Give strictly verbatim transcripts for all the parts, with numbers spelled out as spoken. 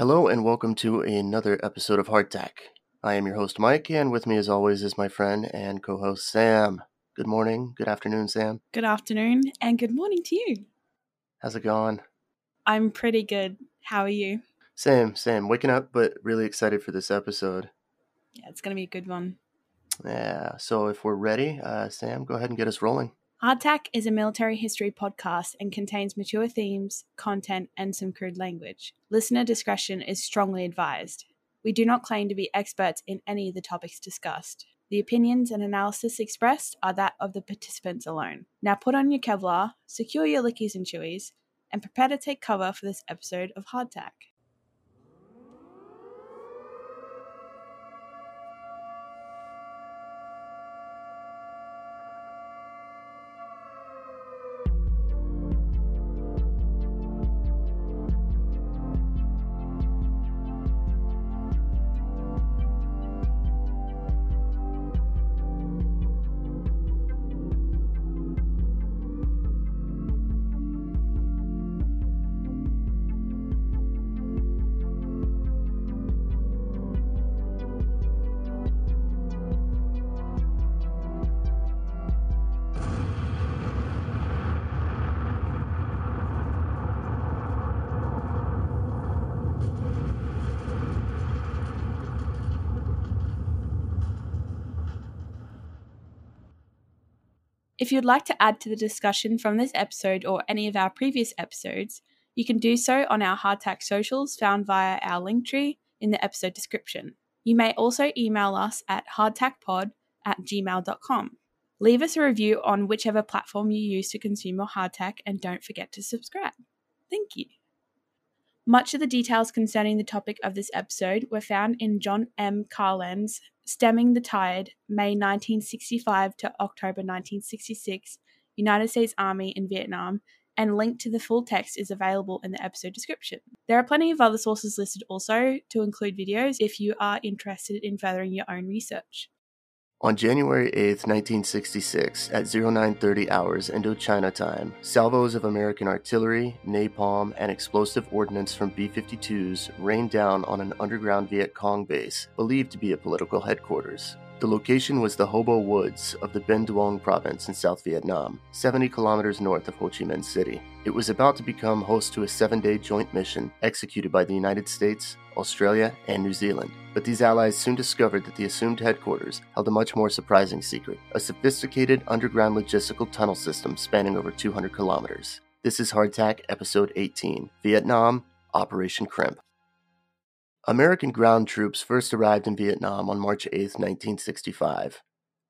Hello and welcome to another episode of Hardtack. I am your host Mike, and with me as always is my friend and co-host Sam. Good morning, good afternoon Sam. Good afternoon and good morning to you. How's it going? I'm pretty good. How are you? Same, same. Waking up but really excited for this episode. Yeah, it's going to be a good one. Yeah, so if we're ready, uh, Sam, go ahead and get us rolling. Hardtack is a military history podcast and contains mature themes, content, and some crude language. Listener discretion is strongly advised. We do not claim to be experts in any of the topics discussed. The opinions and analysis expressed are that of the participants alone. Now put on your Kevlar, secure your lickies and chewies, and prepare to take cover for this episode of Hardtack. If you'd like to add to the discussion from this episode or any of our previous episodes, you can do so on our Hardtack socials found via our Linktree in the episode description. You may also email us at hardtackpod at gmail dot com. Leave us a review on whichever platform you use to consume your Hardtack, and don't forget to subscribe. Thank you. Much of the details concerning the topic of this episode were found in John M. Carlin's Stemming the Tide, May nineteen sixty-five to October nineteen sixty-six, United States Army in Vietnam, and link to the full text is available in the episode description. There are plenty of other sources listed also, to include videos if you are interested in furthering your own research. On January eighth, nineteen sixty-six, at nine thirty hours Indochina time, salvos of American artillery, napalm, and explosive ordnance from B fifty-twos rained down on an underground Viet Cong base, believed to be a political headquarters. The location was the Ho Bo Woods of the Binh Duong Province in South Vietnam, seventy kilometers north of Ho Chi Minh City. It was about to become host to a seven-day joint mission executed by the United States, Australia, and New Zealand. But these allies soon discovered that the assumed headquarters held a much more surprising secret, a sophisticated underground logistical tunnel system spanning over two hundred kilometers. This is Hardtack, Episode eighteen, Vietnam, Operation Crimp. American ground troops first arrived in Vietnam on March eighth, nineteen sixty-five.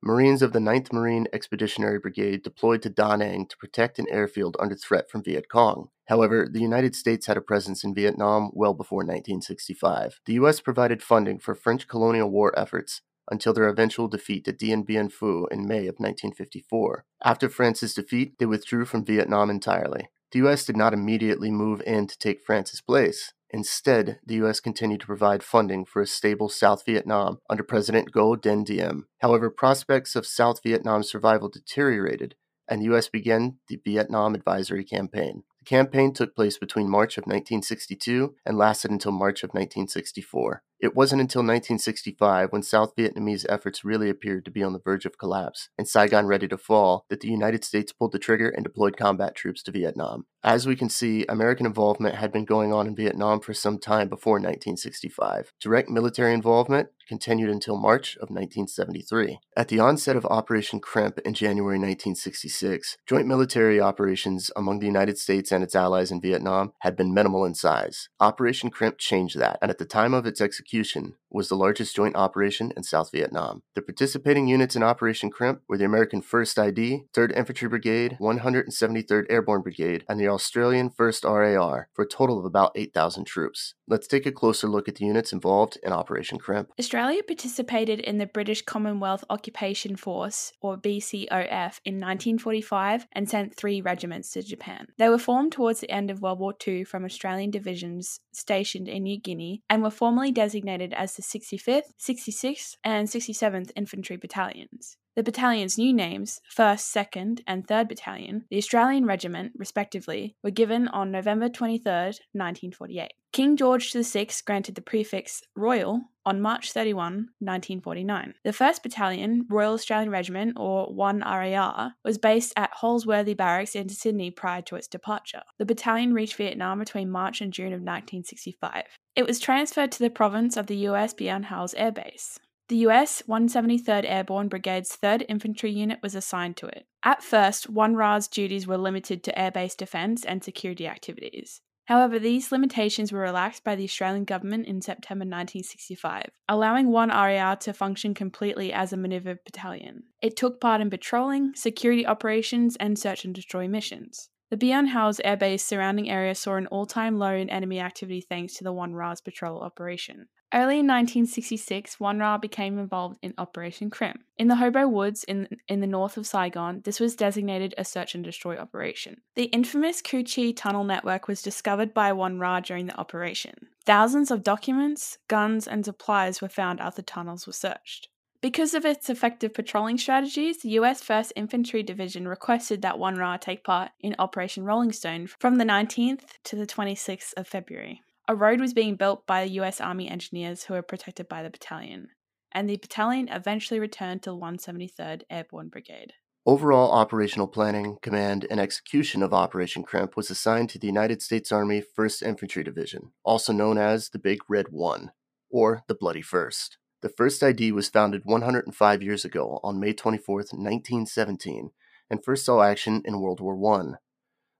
Marines of the ninth Marine Expeditionary Brigade deployed to Da Nang to protect an airfield under threat from Viet Cong. However, the United States had a presence in Vietnam well before nineteen sixty-five. The U S provided funding for French colonial war efforts until their eventual defeat at Dien Bien Phu in May of nineteen fifty-four. After France's defeat, they withdrew from Vietnam entirely. The U S did not immediately move in to take France's place. Instead, the U S continued to provide funding for a stable South Vietnam under President Ngo Dinh Diem. However, prospects of South Vietnam's survival deteriorated, and the U S began the Vietnam Advisory Campaign. The campaign took place between March of nineteen sixty-two and lasted until March of nineteen sixty-four. It wasn't until nineteen sixty-five, when South Vietnamese efforts really appeared to be on the verge of collapse, and Saigon ready to fall, that the United States pulled the trigger and deployed combat troops to Vietnam. As we can see, American involvement had been going on in Vietnam for some time before nineteen sixty-five. Direct military involvement continued until March of nineteen seventy-three. At the onset of Operation Crimp in January nineteen sixty-six, joint military operations among the United States and its allies in Vietnam had been minimal in size. Operation Crimp changed that, and at the time of its execution, was the largest joint operation in South Vietnam. The participating units in Operation Crimp were the American first I D, third Infantry Brigade, one hundred seventy-third Airborne Brigade, and the Australian first R A R, for a total of about eight thousand troops. Let's take a closer look at the units involved in Operation Crimp. Australia participated in the British Commonwealth Occupation Force, or B C O F, in nineteen forty-five and sent three regiments to Japan. They were formed towards the end of World War Two from Australian divisions stationed in New Guinea and were formally designated as the sixty-fifth, sixty-sixth, and sixty-seventh Infantry Battalions. The battalion's new names, first, second, and third Battalion, the Australian Regiment, respectively, were given on November twenty-third, nineteen forty-eight. King George the Sixth granted the prefix Royal on March thirty-first, nineteen forty-nine. The first Battalion, Royal Australian Regiment, or one R A R, was based at Holsworthy Barracks in Sydney prior to its departure. The battalion reached Vietnam between March and June of nineteen sixty-five. It was transferred to the province of the U S Bien Hoa Air Base. The U S one seventy-third Airborne Brigade's third Infantry Unit was assigned to it. At first, one R A R's duties were limited to airbase defence and security activities. However, these limitations were relaxed by the Australian government in September nineteen sixty-five, allowing one R A R to function completely as a manoeuvre battalion. It took part in patrolling, security operations, and search and destroy missions. The Bien Hoa Air Base surrounding area saw an all-time low in enemy activity thanks to the one R A R's patrol operation. Early in nineteen sixty-six, one R A R became involved in Operation Crimp. In the Ho Bo Woods in, in the north of Saigon, this was designated a search and destroy operation. The infamous Cu Chi Tunnel Network was discovered by one R A R during the operation. Thousands of documents, guns, and supplies were found after tunnels were searched. Because of its effective patrolling strategies, the U S first Infantry Division requested that one R A R take part in Operation Rolling Stone from the nineteenth to the twenty-sixth of February. A road was being built by U S Army engineers who were protected by the battalion, and the battalion eventually returned to the one seventy-third Airborne Brigade. Overall operational planning, command, and execution of Operation Crimp was assigned to the United States Army first Infantry Division, also known as the Big Red One, or the Bloody First. The first I D was founded one hundred five years ago on May twenty-fourth, nineteen seventeen, and first saw action in World War One.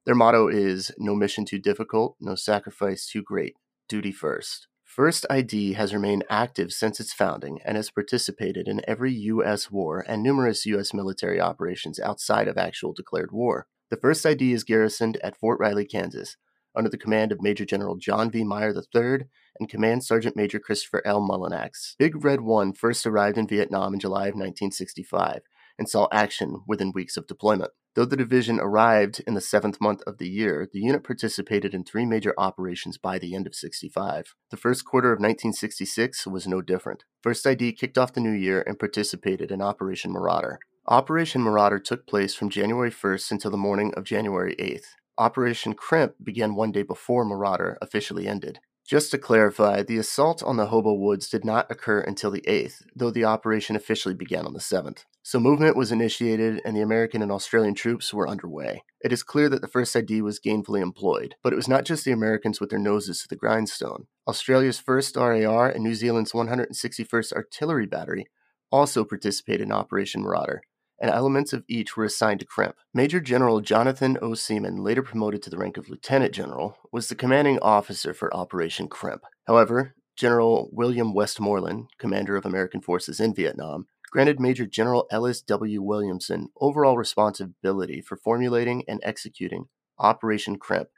Their motto is, no mission too difficult, no sacrifice too great, duty first. First I D has remained active since its founding and has participated in every U S war and numerous U S military operations outside of actual declared war. The first I D is garrisoned at Fort Riley, Kansas, under the command of Major General John V. Meyer the Third and Command Sergeant Major Christopher L. Mullinax. Big Red One first arrived in Vietnam in July of nineteen sixty-five and saw action within weeks of deployment. Though the division arrived in the seventh month of the year, the unit participated in three major operations by the end of sixty-five. The first quarter of nineteen sixty-six was no different. First I D kicked off the new year and participated in Operation Marauder. Operation Marauder took place from January first until the morning of January eighth. Operation Crimp began one day before Marauder officially ended. Just to clarify, the assault on the Ho Bo Woods did not occur until the eighth, though the operation officially began on the seventh. So movement was initiated and the American and Australian troops were underway. It is clear that the first I D was gainfully employed, but it was not just the Americans with their noses to the grindstone. Australia's first R A R and New Zealand's one hundred sixty-first Artillery Battery also participated in Operation Marauder, and elements of each were assigned to Crimp. Major General Jonathan O. Seaman, later promoted to the rank of Lieutenant General, was the commanding officer for Operation Crimp. However, General William Westmoreland, commander of American forces in Vietnam, granted Major General Ellis W. Williamson overall responsibility for formulating and executing Operation Crimp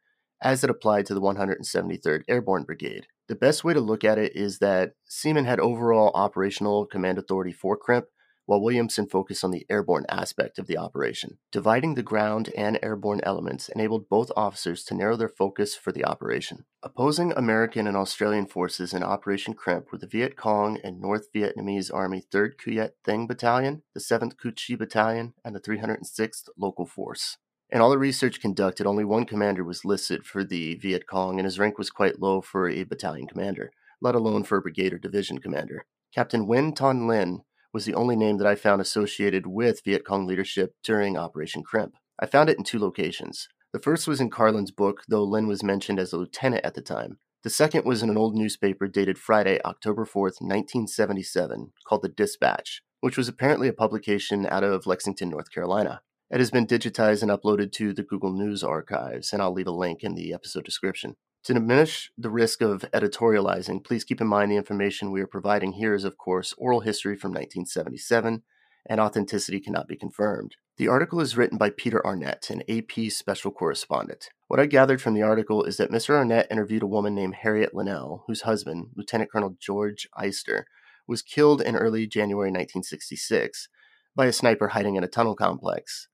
as it applied to the one hundred seventy-third Airborne Brigade. The best way to look at it is that Seaman had overall operational command authority for Crimp, while Williamson focused on the airborne aspect of the operation. Dividing the ground and airborne elements enabled both officers to narrow their focus for the operation. Opposing American and Australian forces in Operation Crimp were the Viet Cong and North Vietnamese Army third Quyet Thang Battalion, the seventh Cu Chi Battalion, and the three hundred sixth Local Force. In all the research conducted, only one commander was listed for the Viet Cong, and his rank was quite low for a battalion commander, let alone for a brigade or division commander. Captain Nguyen Thanh Linh was the only name that I found associated with Viet Cong leadership during Operation Crimp. I found it in two locations. The first was in Carlin's book, though Lin was mentioned as a lieutenant at the time. The second was in an old newspaper dated Friday, October fourth, nineteen seventy-seven, called The Dispatch, which was apparently a publication out of Lexington, North Carolina. It has been digitized and uploaded to the Google News archives, and I'll leave a link in the episode description. To diminish the risk of editorializing, please keep in mind the information we are providing here is, of course, oral history from nineteen seventy-seven, and authenticity cannot be confirmed. The article is written by Peter Arnett, an A P special correspondent. What I gathered from the article is that Mister Arnett interviewed a woman named Harriet Linnell, whose husband, Lieutenant Colonel George Eyster, was killed in early January nineteen sixty-six by a sniper hiding in a tunnel complex.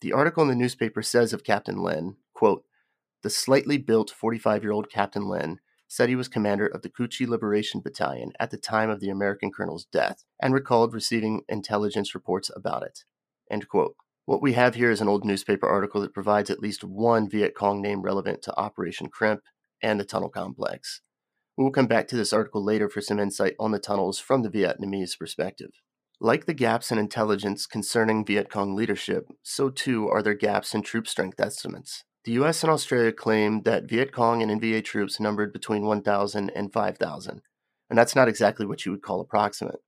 The article in the newspaper says of Captain Lin, quote, the slightly built forty-five-year-old Captain Lin said he was commander of the Cu Chi Liberation Battalion at the time of the American colonel's death and recalled receiving intelligence reports about it. End quote. What we have here is an old newspaper article that provides at least one Viet Cong name relevant to Operation Crimp and the tunnel complex. We will come back to this article later for some insight on the tunnels from the Vietnamese perspective. Like the gaps in intelligence concerning Viet Cong leadership, so too are there gaps in troop strength estimates. The U S and Australia claim that Viet Cong and N V A troops numbered between one thousand and five thousand, and that's not exactly what you would call approximate.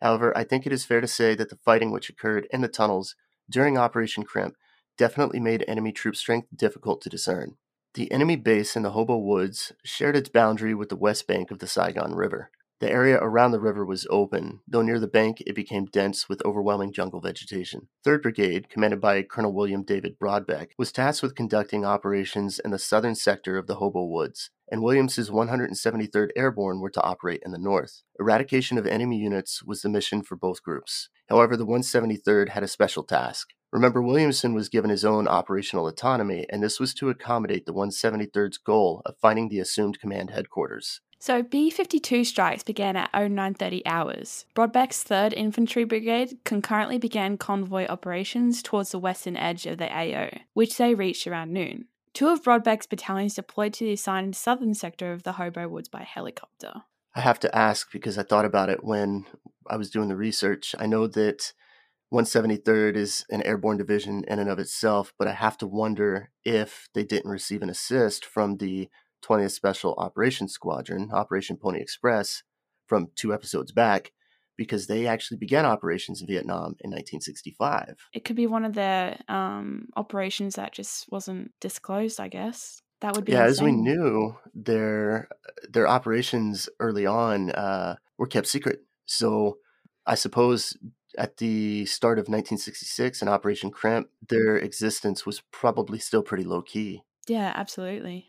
However, I think it is fair to say that the fighting which occurred in the tunnels during Operation Crimp definitely made enemy troop strength difficult to discern. The enemy base in the Ho Bo Woods shared its boundary with the west bank of the Saigon River. The area around the river was open, though near the bank it became dense with overwhelming jungle vegetation. third Brigade, commanded by Colonel William David Brodbeck, was tasked with conducting operations in the southern sector of the Ho Bo Woods, and Williams's one hundred seventy-third Airborne were to operate in the north. Eradication of enemy units was the mission for both groups. However, the one hundred seventy-third had a special task. Remember, Williamson was given his own operational autonomy, and this was to accommodate the one hundred seventy-third's goal of finding the assumed command headquarters. So B fifty-two strikes began at nine thirty hours. Brodbeck's third Infantry Brigade concurrently began convoy operations towards the western edge of the A O, which they reached around noon. Two of Brodbeck's battalions deployed to the assigned southern sector of the Ho Bo Woods by helicopter. I have to ask because I thought about it when I was doing the research. I know that one hundred seventy-third is an airborne division in and of itself, but I have to wonder if they didn't receive an assist from the twentieth Special Operations Squadron, Operation Pony Express, from two episodes back, because they actually began operations in Vietnam in nineteen sixty-five. It could be one of their um, operations that just wasn't disclosed, I guess. That would be Yeah, insane. As we knew, their their operations early on uh, were kept secret. So I suppose at the start of nineteen sixty-six in Operation Crimp, their existence was probably still pretty low-key. Yeah, absolutely.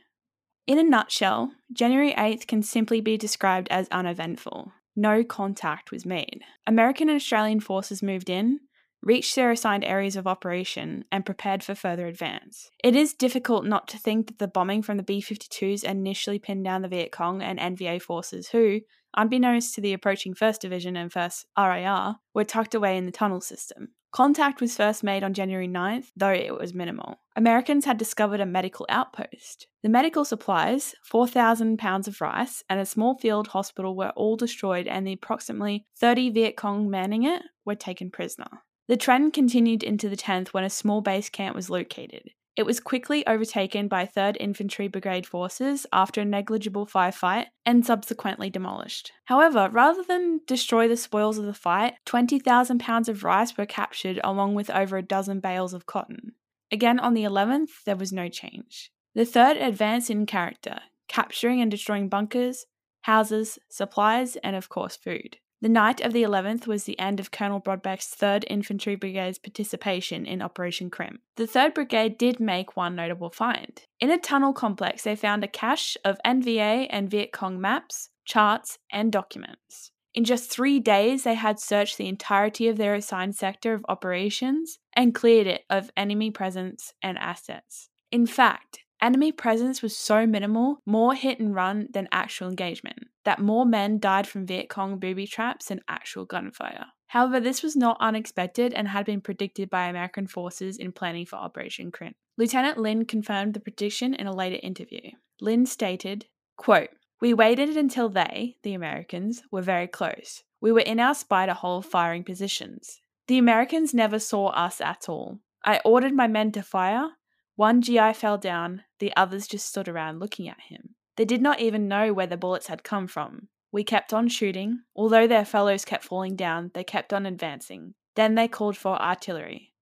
In a nutshell, January eighth can simply be described as uneventful. No contact was made. American and Australian forces moved in, reached their assigned areas of operation, and prepared for further advance. It is difficult not to think that the bombing from the B fifty-twos initially pinned down the Viet Cong and N V A forces who, unbeknownst to the approaching first Division and first R A R, were tucked away in the tunnel system. Contact was first made on January ninth, though it was minimal. Americans had discovered a medical outpost. The medical supplies, four thousand pounds of rice, and a small field hospital were all destroyed, and the approximately thirty Viet Cong manning it were taken prisoner. The trend continued into the tenth when a small base camp was located. It was quickly overtaken by third Infantry Brigade forces after a negligible firefight and subsequently demolished. However, rather than destroy the spoils of the fight, twenty thousand pounds of rice were captured along with over a dozen bales of cotton. Again, on the eleventh, there was no change. The third advanced in character, capturing and destroying bunkers, houses, supplies, and of course food. The night of the eleventh was the end of Colonel Brodbeck's third Infantry Brigade's participation in Operation Crimp. The third Brigade did make one notable find. In a tunnel complex, they found a cache of N V A and Viet Cong maps, charts, and documents. In just three days, they had searched the entirety of their assigned sector of operations and cleared it of enemy presence and assets. In fact, enemy presence was so minimal, more hit and run than actual engagement, that more men died from Viet Cong booby traps than actual gunfire. However, this was not unexpected and had been predicted by American forces in planning for Operation Crimp. Lieutenant Lin confirmed the prediction in a later interview. Lin stated, quote, "We waited until they, the Americans, were very close. We were in our spider hole firing positions. The Americans never saw us at all. I ordered my men to fire. One G I fell down, the others just stood around looking at him. They did not even know where the bullets had come from. We kept on shooting. Although their fellows kept falling down, they kept on advancing. Then they called for artillery.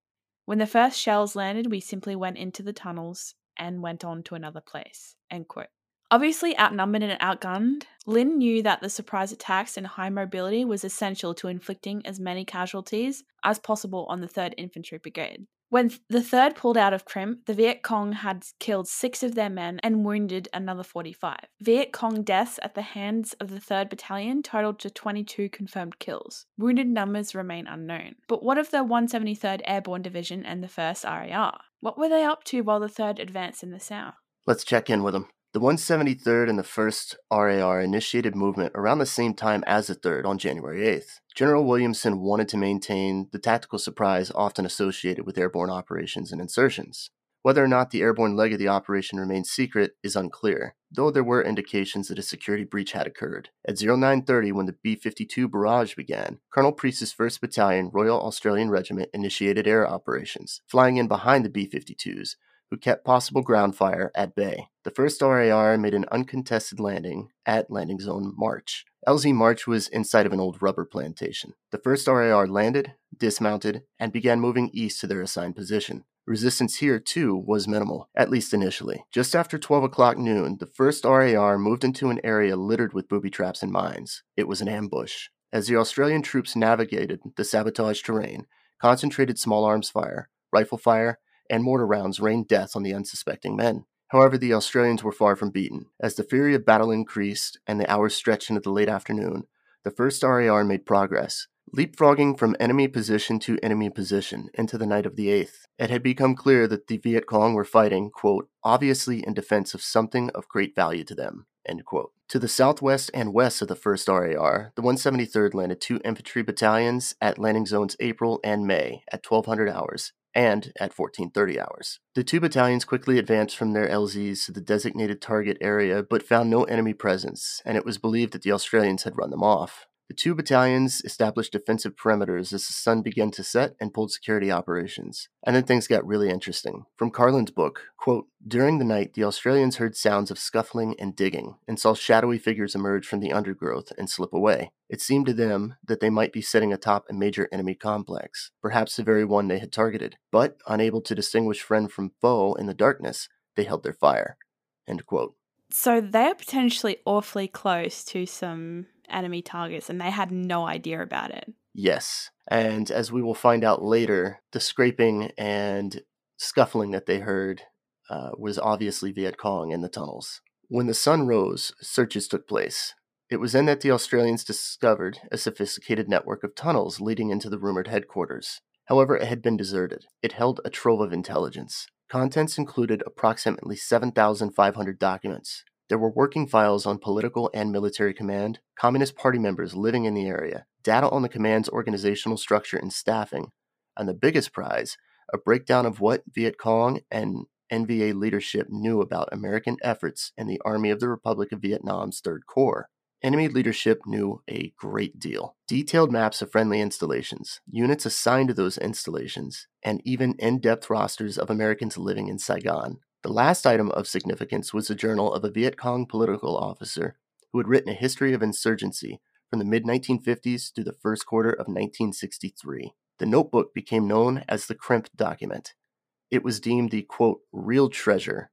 When the first shells landed, we simply went into the tunnels and went on to another place." End quote. Obviously outnumbered and outgunned, Lin knew that the surprise attacks and high mobility was essential to inflicting as many casualties as possible on the third Infantry Brigade. When the third pulled out of Crimp, the Viet Cong had killed six of their men and wounded another forty-five. Viet Cong deaths at the hands of the third Battalion totaled to twenty-two confirmed kills. Wounded numbers remain unknown. But what of the one hundred seventy-third Airborne Division and the first R A R? What were they up to while the third advanced in the south? Let's check in with them. The one hundred seventy-third and the first R A R initiated movement around the same time as the third on January eighth. General Williamson wanted to maintain the tactical surprise often associated with airborne operations and insertions. Whether or not the airborne leg of the operation remained secret is unclear, though there were indications that a security breach had occurred. At nine thirty, when the B fifty-two barrage began, Colonel Priest's first Battalion, Royal Australian Regiment, initiated air operations, flying in behind the B fifty-twos, who kept possible ground fire at bay. The first R A R made an uncontested landing at Landing Zone March. L Z March was inside of an old rubber plantation. The first R A R landed, dismounted, and began moving east to their assigned position. Resistance here, too, was minimal, at least initially. Just after twelve o'clock noon, the first R A R moved into an area littered with booby traps and mines. It was an ambush. As the Australian troops navigated the sabotage terrain, concentrated small arms fire, rifle fire, and mortar rounds rained death on the unsuspecting men. However, the Australians were far from beaten. As the fury of battle increased and the hours stretched into the late afternoon, the first R A R made progress, leapfrogging from enemy position to enemy position into the night of the eighth. It had become clear that the Viet Cong were fighting, quote, obviously in defense of something of great value to them, end quote. To the southwest and west of the first R A R, the one hundred seventy-third landed two infantry battalions at landing zones April and May at twelve hundred hours. And at fourteen thirty hours. The two battalions quickly advanced from their L Zs to the designated target area, but found no enemy presence, and it was believed that the Australians had run them off. The two battalions established defensive perimeters as the sun began to set and pulled security operations. And then things got really interesting. From Carlin's book, quote, during the night, the Australians heard sounds of scuffling and digging and saw shadowy figures emerge from the undergrowth and slip away. It seemed to them that they might be sitting atop a major enemy complex, perhaps the very one they had targeted. But, unable to distinguish friend from foe in the darkness, they held their fire, end quote. So they're potentially awfully close to some enemy targets, and they had no idea about it. Yes, and as we will find out later, the scraping and scuffling that they heard uh, was obviously Viet Cong in the tunnels. When the sun rose, searches took place. It was then that the Australians discovered a sophisticated network of tunnels leading into the rumored headquarters. However, it had been deserted. It held a trove of intelligence. Contents included approximately seven thousand five hundred documents. There were working files on political and military command, Communist Party members living in the area, data on the command's organizational structure and staffing, and the biggest prize, a breakdown of what Viet Cong and N V A leadership knew about American efforts and the Army of the Republic of Vietnam's Third Corps. Enemy leadership knew a great deal. Detailed maps of friendly installations, units assigned to those installations, and even in-depth rosters of Americans living in Saigon. The last item of significance was the journal of a Viet Cong political officer who had written a history of insurgency from the mid nineteen fifties through the first quarter of nineteen sixty-three. The notebook became known as the Crimp document. It was deemed the, quote, real treasure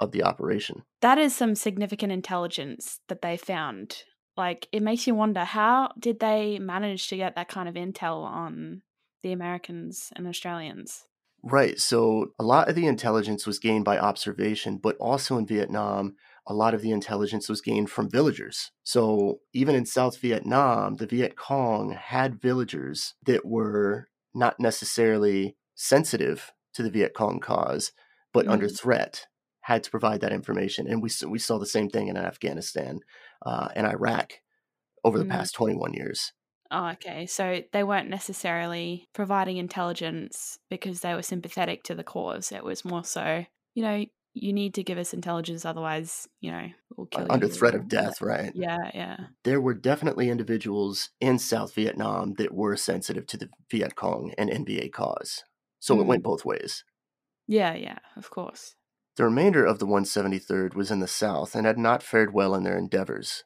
of the operation. That is some significant intelligence that they found. Like, it makes you wonder, how did they manage to get that kind of intel on the Americans and Australians? Right, so a lot of the intelligence was gained by observation, but also in Vietnam, a lot of the intelligence was gained from villagers. So even in South Vietnam, the Viet Cong had villagers that were not necessarily sensitive to the Viet Cong cause, but mm-hmm. under threat, had to provide that information. And we, we saw the same thing in Afghanistan uh, and Iraq over the mm-hmm. past twenty-one years. Oh, okay. So they weren't necessarily providing intelligence because they were sympathetic to the cause. It was more so, you know, you need to give us intelligence, otherwise, you know, we'll kill you. Under threat of death, right? Yeah, yeah. There were definitely individuals in South Vietnam that were sensitive to the Viet Cong and N V A cause. So mm. it went both ways. Yeah, yeah, of course. The remainder of the one hundred seventy-third was in the South and had not fared well in their endeavors.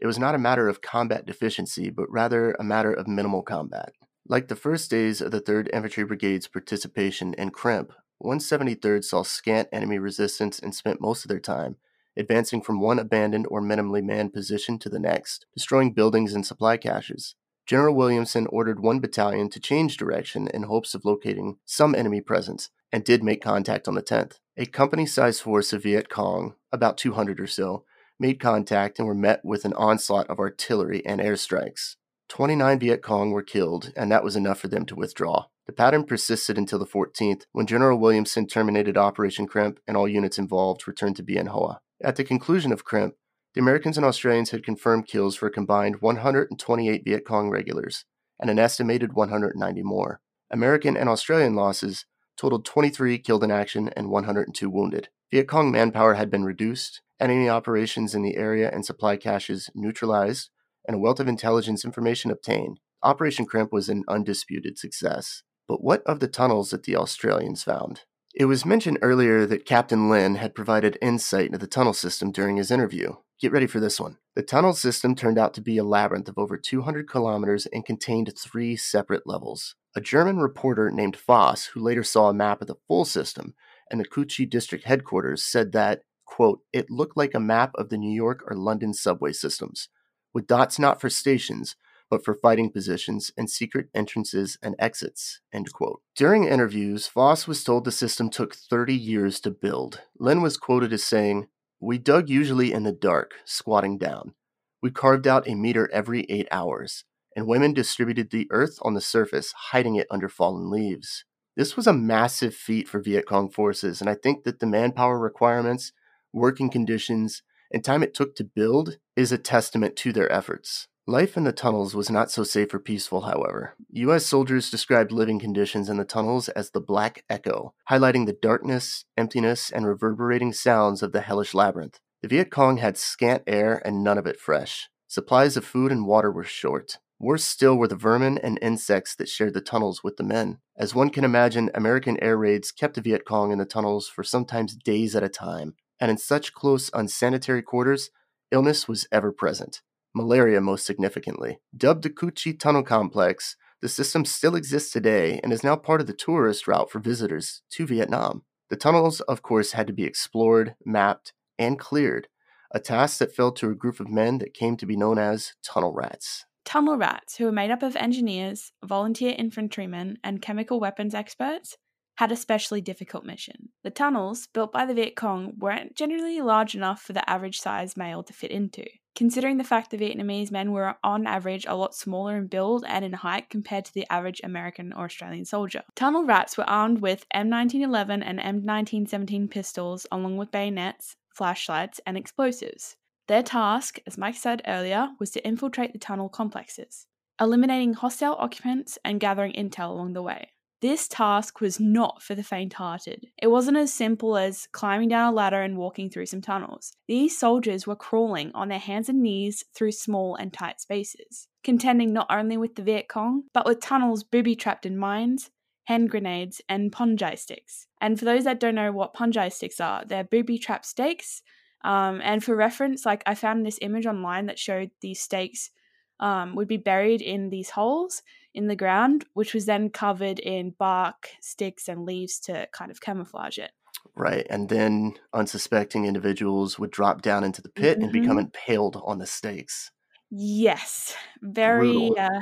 It was not a matter of combat deficiency, but rather a matter of minimal combat. Like the first days of the third Infantry Brigade's participation in Crimp, one hundred seventy-third saw scant enemy resistance and spent most of their time advancing from one abandoned or minimally manned position to the next, destroying buildings and supply caches. General Williamson ordered one battalion to change direction in hopes of locating some enemy presence, and did make contact on the tenth. A company-sized force of Viet Cong, about two hundred or so, made contact and were met with an onslaught of artillery and airstrikes. twenty-nine Viet Cong were killed, and that was enough for them to withdraw. The pattern persisted until the fourteenth, when General Williamson terminated Operation Crimp and all units involved returned to Bien Hoa. At the conclusion of Crimp, the Americans and Australians had confirmed kills for a combined one hundred twenty-eight Viet Cong regulars, and an estimated one hundred ninety more. American and Australian losses totaled twenty-three killed in action and one hundred two wounded. Viet Cong manpower had been reduced, enemy operations in the area and supply caches neutralized, and a wealth of intelligence information obtained. Operation Crimp was an undisputed success. But what of the tunnels that the Australians found? It was mentioned earlier that Captain Lin had provided insight into the tunnel system during his interview. Get ready for this one. The tunnel system turned out to be a labyrinth of over two hundred kilometers and contained three separate levels. A German reporter named Voss, who later saw a map of the full system and the Cu Chi district headquarters, said that, quote, it looked like a map of the New York or London subway systems, with dots not for stations, but for fighting positions and secret entrances and exits, end quote. During interviews, Voss was told the system took thirty years to build. Lin was quoted as saying, we dug usually in the dark, squatting down. We carved out a meter every eight hours, and women distributed the earth on the surface, hiding it under fallen leaves. This was a massive feat for Viet Cong forces, and I think that the manpower requirements, working conditions, and time it took to build is a testament to their efforts. Life in the tunnels was not so safe or peaceful, however. U S soldiers described living conditions in the tunnels as the Black Echo, highlighting the darkness, emptiness, and reverberating sounds of the hellish labyrinth. The Viet Cong had scant air and none of it fresh. Supplies of food and water were short. Worse still were the vermin and insects that shared the tunnels with the men. As one can imagine, American air raids kept the Viet Cong in the tunnels for sometimes days at a time, and in such close, unsanitary quarters, illness was ever present. Malaria most significantly. Dubbed the Cu Chi Tunnel Complex, the system still exists today and is now part of the tourist route for visitors to Vietnam. The tunnels, of course, had to be explored, mapped, and cleared, a task that fell to a group of men that came to be known as tunnel rats. Tunnel rats, who were made up of engineers, volunteer infantrymen, and chemical weapons experts, had a specially difficult mission. The tunnels, built by the Viet Cong, weren't generally large enough for the average-sized male to fit into. Considering the fact the Vietnamese men were on average a lot smaller in build and in height compared to the average American or Australian soldier. Tunnel rats were armed with M nineteen eleven and M nineteen seventeen pistols along with bayonets, flashlights, and explosives. Their task, as Mike said earlier, was to infiltrate the tunnel complexes, eliminating hostile occupants and gathering intel along the way. This task was not for the faint-hearted. It wasn't as simple as climbing down a ladder and walking through some tunnels. These soldiers were crawling on their hands and knees through small and tight spaces, contending not only with the Viet Cong, but with tunnels booby-trapped in mines, hand grenades, and punjai sticks. And for those that don't know what punjai sticks are, they're booby-trapped stakes. Um, and for reference, like I found this image online that showed these stakes um, would be buried in these holes in the ground, which was then covered in bark, sticks, and leaves to kind of camouflage it. Right, and then unsuspecting individuals would drop down into the pit mm-hmm. and become impaled on the stakes. Yes, very brutal, uh,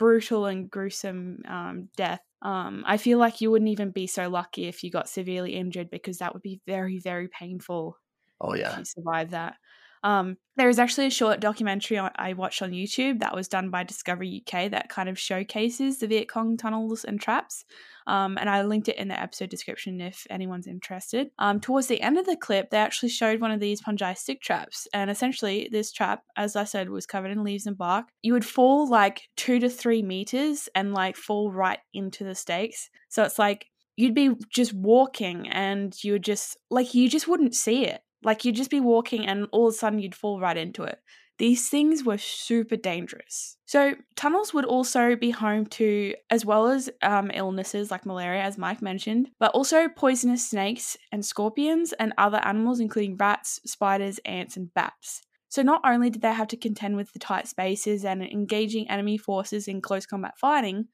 brutal and gruesome um, death. Um, I feel like you wouldn't even be so lucky if you got severely injured because that would be very, very painful. Oh yeah, if you survive that. Um, there is actually a short documentary I watched on YouTube that was done by Discovery U K that kind of showcases the Viet Cong tunnels and traps, um, and I linked it in the episode description if anyone's interested. Um, towards the end of the clip, they actually showed one of these punjai stick traps, and essentially this trap, as I said, was covered in leaves and bark. You would fall like two to three meters and like fall right into the stakes, so it's like you'd be just walking and you would just, like you just wouldn't see it. Like, you'd just be walking and all of a sudden you'd fall right into it. These things were super dangerous. So tunnels would also be home to, as well as um, illnesses like malaria, as Mike mentioned, but also poisonous snakes and scorpions and other animals, including rats, spiders, ants, and bats. So not only did they have to contend with the tight spaces and engaging enemy forces in close combat fighting,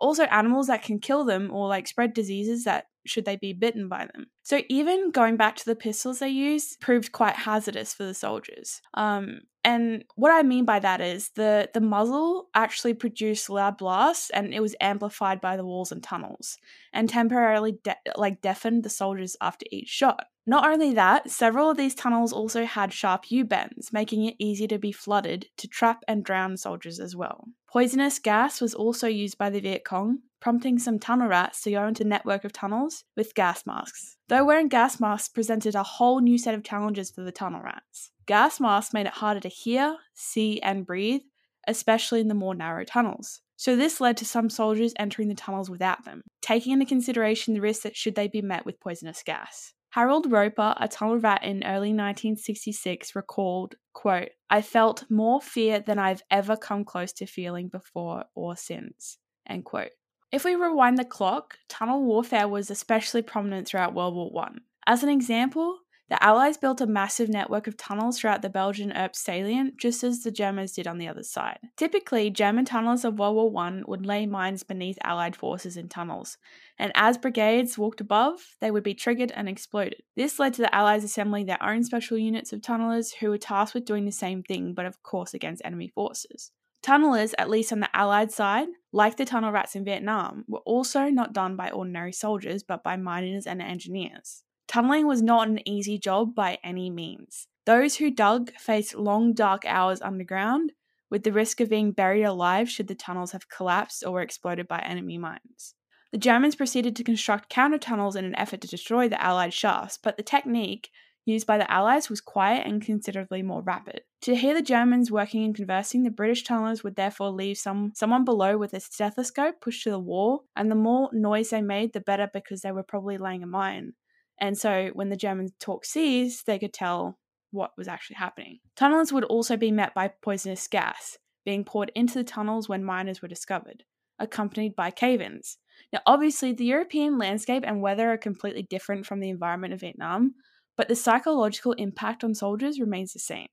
also animals that can kill them or like spread diseases that should they be bitten by them. So even going back to the pistols they used proved quite hazardous for the soldiers. Um, and what I mean by that is the, the muzzle actually produced loud blasts and it was amplified by the walls and tunnels and temporarily de- like deafened the soldiers after each shot. Not only that, several of these tunnels also had sharp U-bends, making it easy to be flooded to trap and drown soldiers as well. Poisonous gas was also used by the Viet Cong, prompting some tunnel rats to go into a network of tunnels with gas masks. Though wearing gas masks presented a whole new set of challenges for the tunnel rats. Gas masks made it harder to hear, see, and breathe, especially in the more narrow tunnels. so this led to some soldiers entering the tunnels without them, taking into consideration the risk that should they be met with poisonous gas. Harold Roper, a tunnel rat in early nineteen sixty-six, recalled, quote, "I felt more fear than I've ever come close to feeling before or since," end quote. If we rewind the clock, tunnel warfare was especially prominent throughout World War One. As an example, the Allies built a massive network of tunnels throughout the Belgian Erp salient, just as the Germans did on the other side. Typically, German tunnelers of World War One would lay mines beneath Allied forces in tunnels, and as brigades walked above, they would be triggered and exploded. This led to the Allies assembling their own special units of tunnelers who were tasked with doing the same thing, but of course against enemy forces. Tunnelers, at least on the Allied side, like the tunnel rats in Vietnam, were also not done by ordinary soldiers but by miners and engineers. Tunnelling was not an easy job by any means. Those who dug faced long dark hours underground, with the risk of being buried alive should the tunnels have collapsed or were exploded by enemy mines. The Germans proceeded to construct counter-tunnels in an effort to destroy the Allied shafts, but the technique used by the Allies was quiet and considerably more rapid. To hear the Germans working and conversing, the British tunnelers would therefore leave some, someone below with a stethoscope pushed to the wall, and the more noise they made, the better, because they were probably laying a mine. And so when the Germans talked seas, they could tell what was actually happening. Tunnelers would also be met by poisonous gas, being poured into the tunnels when miners were discovered, accompanied by cave-ins. Now obviously the European landscape and weather are completely different from the environment of Vietnam, but the psychological impact on soldiers remains the same.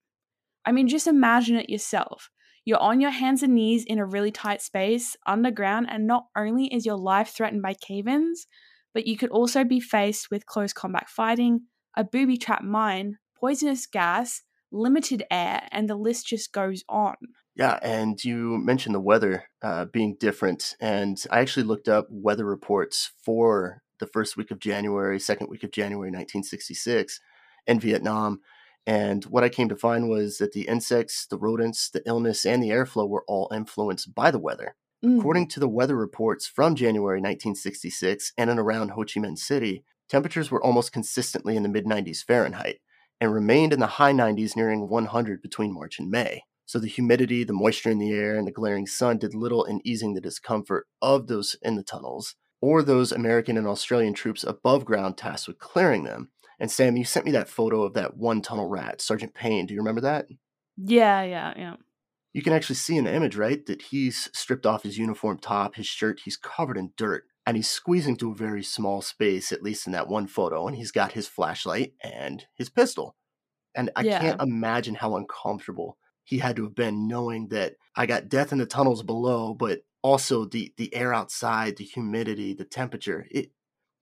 I mean, just imagine it yourself. You're on your hands and knees in a really tight space, underground, and not only is your life threatened by cave-ins, but you could also be faced with close combat fighting, a booby-trap mine, poisonous gas, limited air, and the list just goes on. Yeah, and you mentioned the weather uh, being different, and I actually looked up weather reports for the first week of January, second week of January nineteen sixty-six in Vietnam, and what I came to find was that the insects, the rodents, the illness, and the airflow were all influenced by the weather. According to the weather reports from January nineteen sixty-six and and around Ho Chi Minh City, temperatures were almost consistently in the mid nineties Fahrenheit and remained in the high nineties nearing one hundred between March and May. So the humidity, the moisture in the air, and the glaring sun did little in easing the discomfort of those in the tunnels or those American and Australian troops above ground tasked with clearing them. And Sam, you sent me that photo of that one tunnel rat, Sergeant Payne. Do you remember that? Yeah, yeah, yeah. You can actually see in the image, right, that he's stripped off his uniform top, his shirt, he's covered in dirt, and he's squeezing through a very small space, at least in that one photo, and he's got his flashlight and his pistol. And I yeah. can't imagine how uncomfortable he had to have been knowing that I got death in the tunnels below, but also the, the air outside, the humidity, the temperature. It,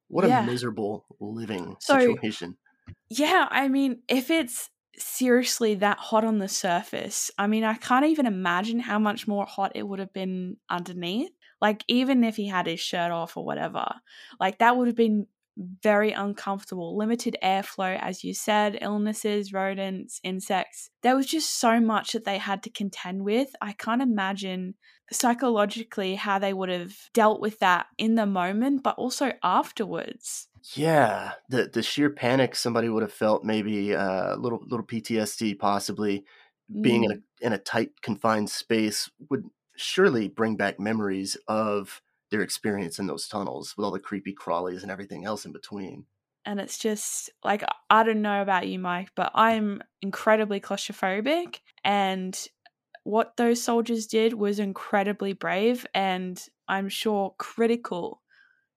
what yeah. a miserable living so, situation. Yeah, I mean, if it's seriously that hot on the surface, I mean, I can't even imagine how much more hot it would have been underneath. Like, even if he had his shirt off or whatever, like, that would have been very uncomfortable. Limited airflow, as you said, illnesses, rodents, insects. There was just so much that they had to contend with. I can't imagine psychologically how they would have dealt with that in the moment, but also afterwards. Yeah, the the sheer panic somebody would have felt, maybe a uh, little little P T S D possibly, being mm. in a in a tight confined space would surely bring back memories of their experience in those tunnels with all the creepy crawlies and everything else in between. And it's just like, I don't know about you, Mike, but I'm incredibly claustrophobic, and what those soldiers did was incredibly brave and I'm sure critical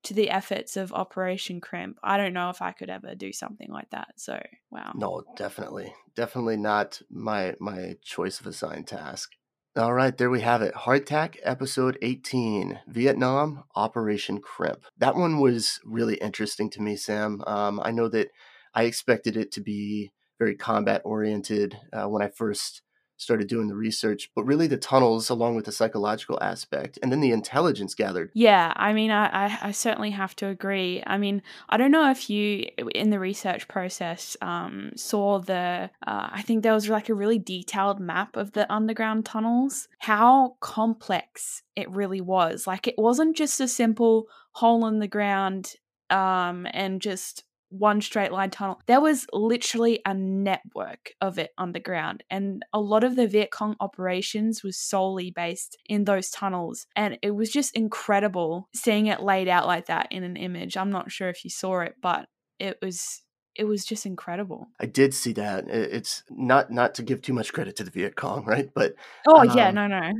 to the efforts of Operation Crimp. I don't know if I could ever do something like that. So, wow. No, definitely. Definitely not my my choice of assigned task. All right, there we have it. Hardtack, episode eighteen, Vietnam, Operation Crimp. That one was really interesting to me, Sam. Um, I know that I expected it to be very combat-oriented uh, when I first started doing the research, but really the tunnels, along with the psychological aspect, and then the intelligence gathered. Yeah, I mean, I, I, I certainly have to agree. I mean, I don't know if you, in the research process, um, saw the, uh, I think there was like a really detailed map of the underground tunnels, how complex it really was. Like, it wasn't just a simple hole in the ground um, and just one straight line tunnel. There was literally a network of it underground, and a lot of the Viet Cong operations was solely based in those tunnels, and it was just incredible seeing it laid out like that in an image. I'm not sure if you saw it, but it was it was just incredible. I did see that. It's not not to give too much credit to the Viet Cong, right? But oh um, yeah, no, no.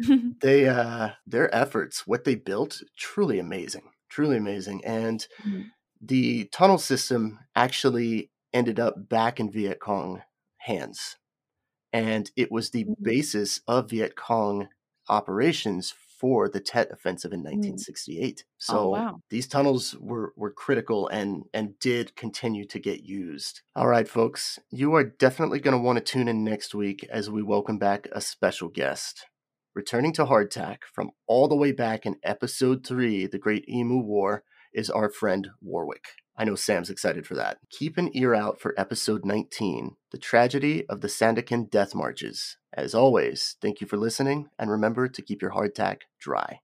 they uh, their efforts, what they built, truly amazing, truly amazing, and. Mm-hmm. The tunnel system actually ended up back in Viet Cong hands, and it was the basis of Viet Cong operations for the Tet Offensive in nineteen sixty-eight. So oh, wow. These tunnels were, were critical and, and did continue to get used. All right, folks, you are definitely going to want to tune in next week as we welcome back a special guest. Returning to Hardtack from all the way back in Episode three, The Great Emu War, is our friend Warwick. I know Sam's excited for that. Keep an ear out for Episode nineteen, The Tragedy of the Sandakan Death Marches. As always, thank you for listening, and remember to keep your hardtack dry.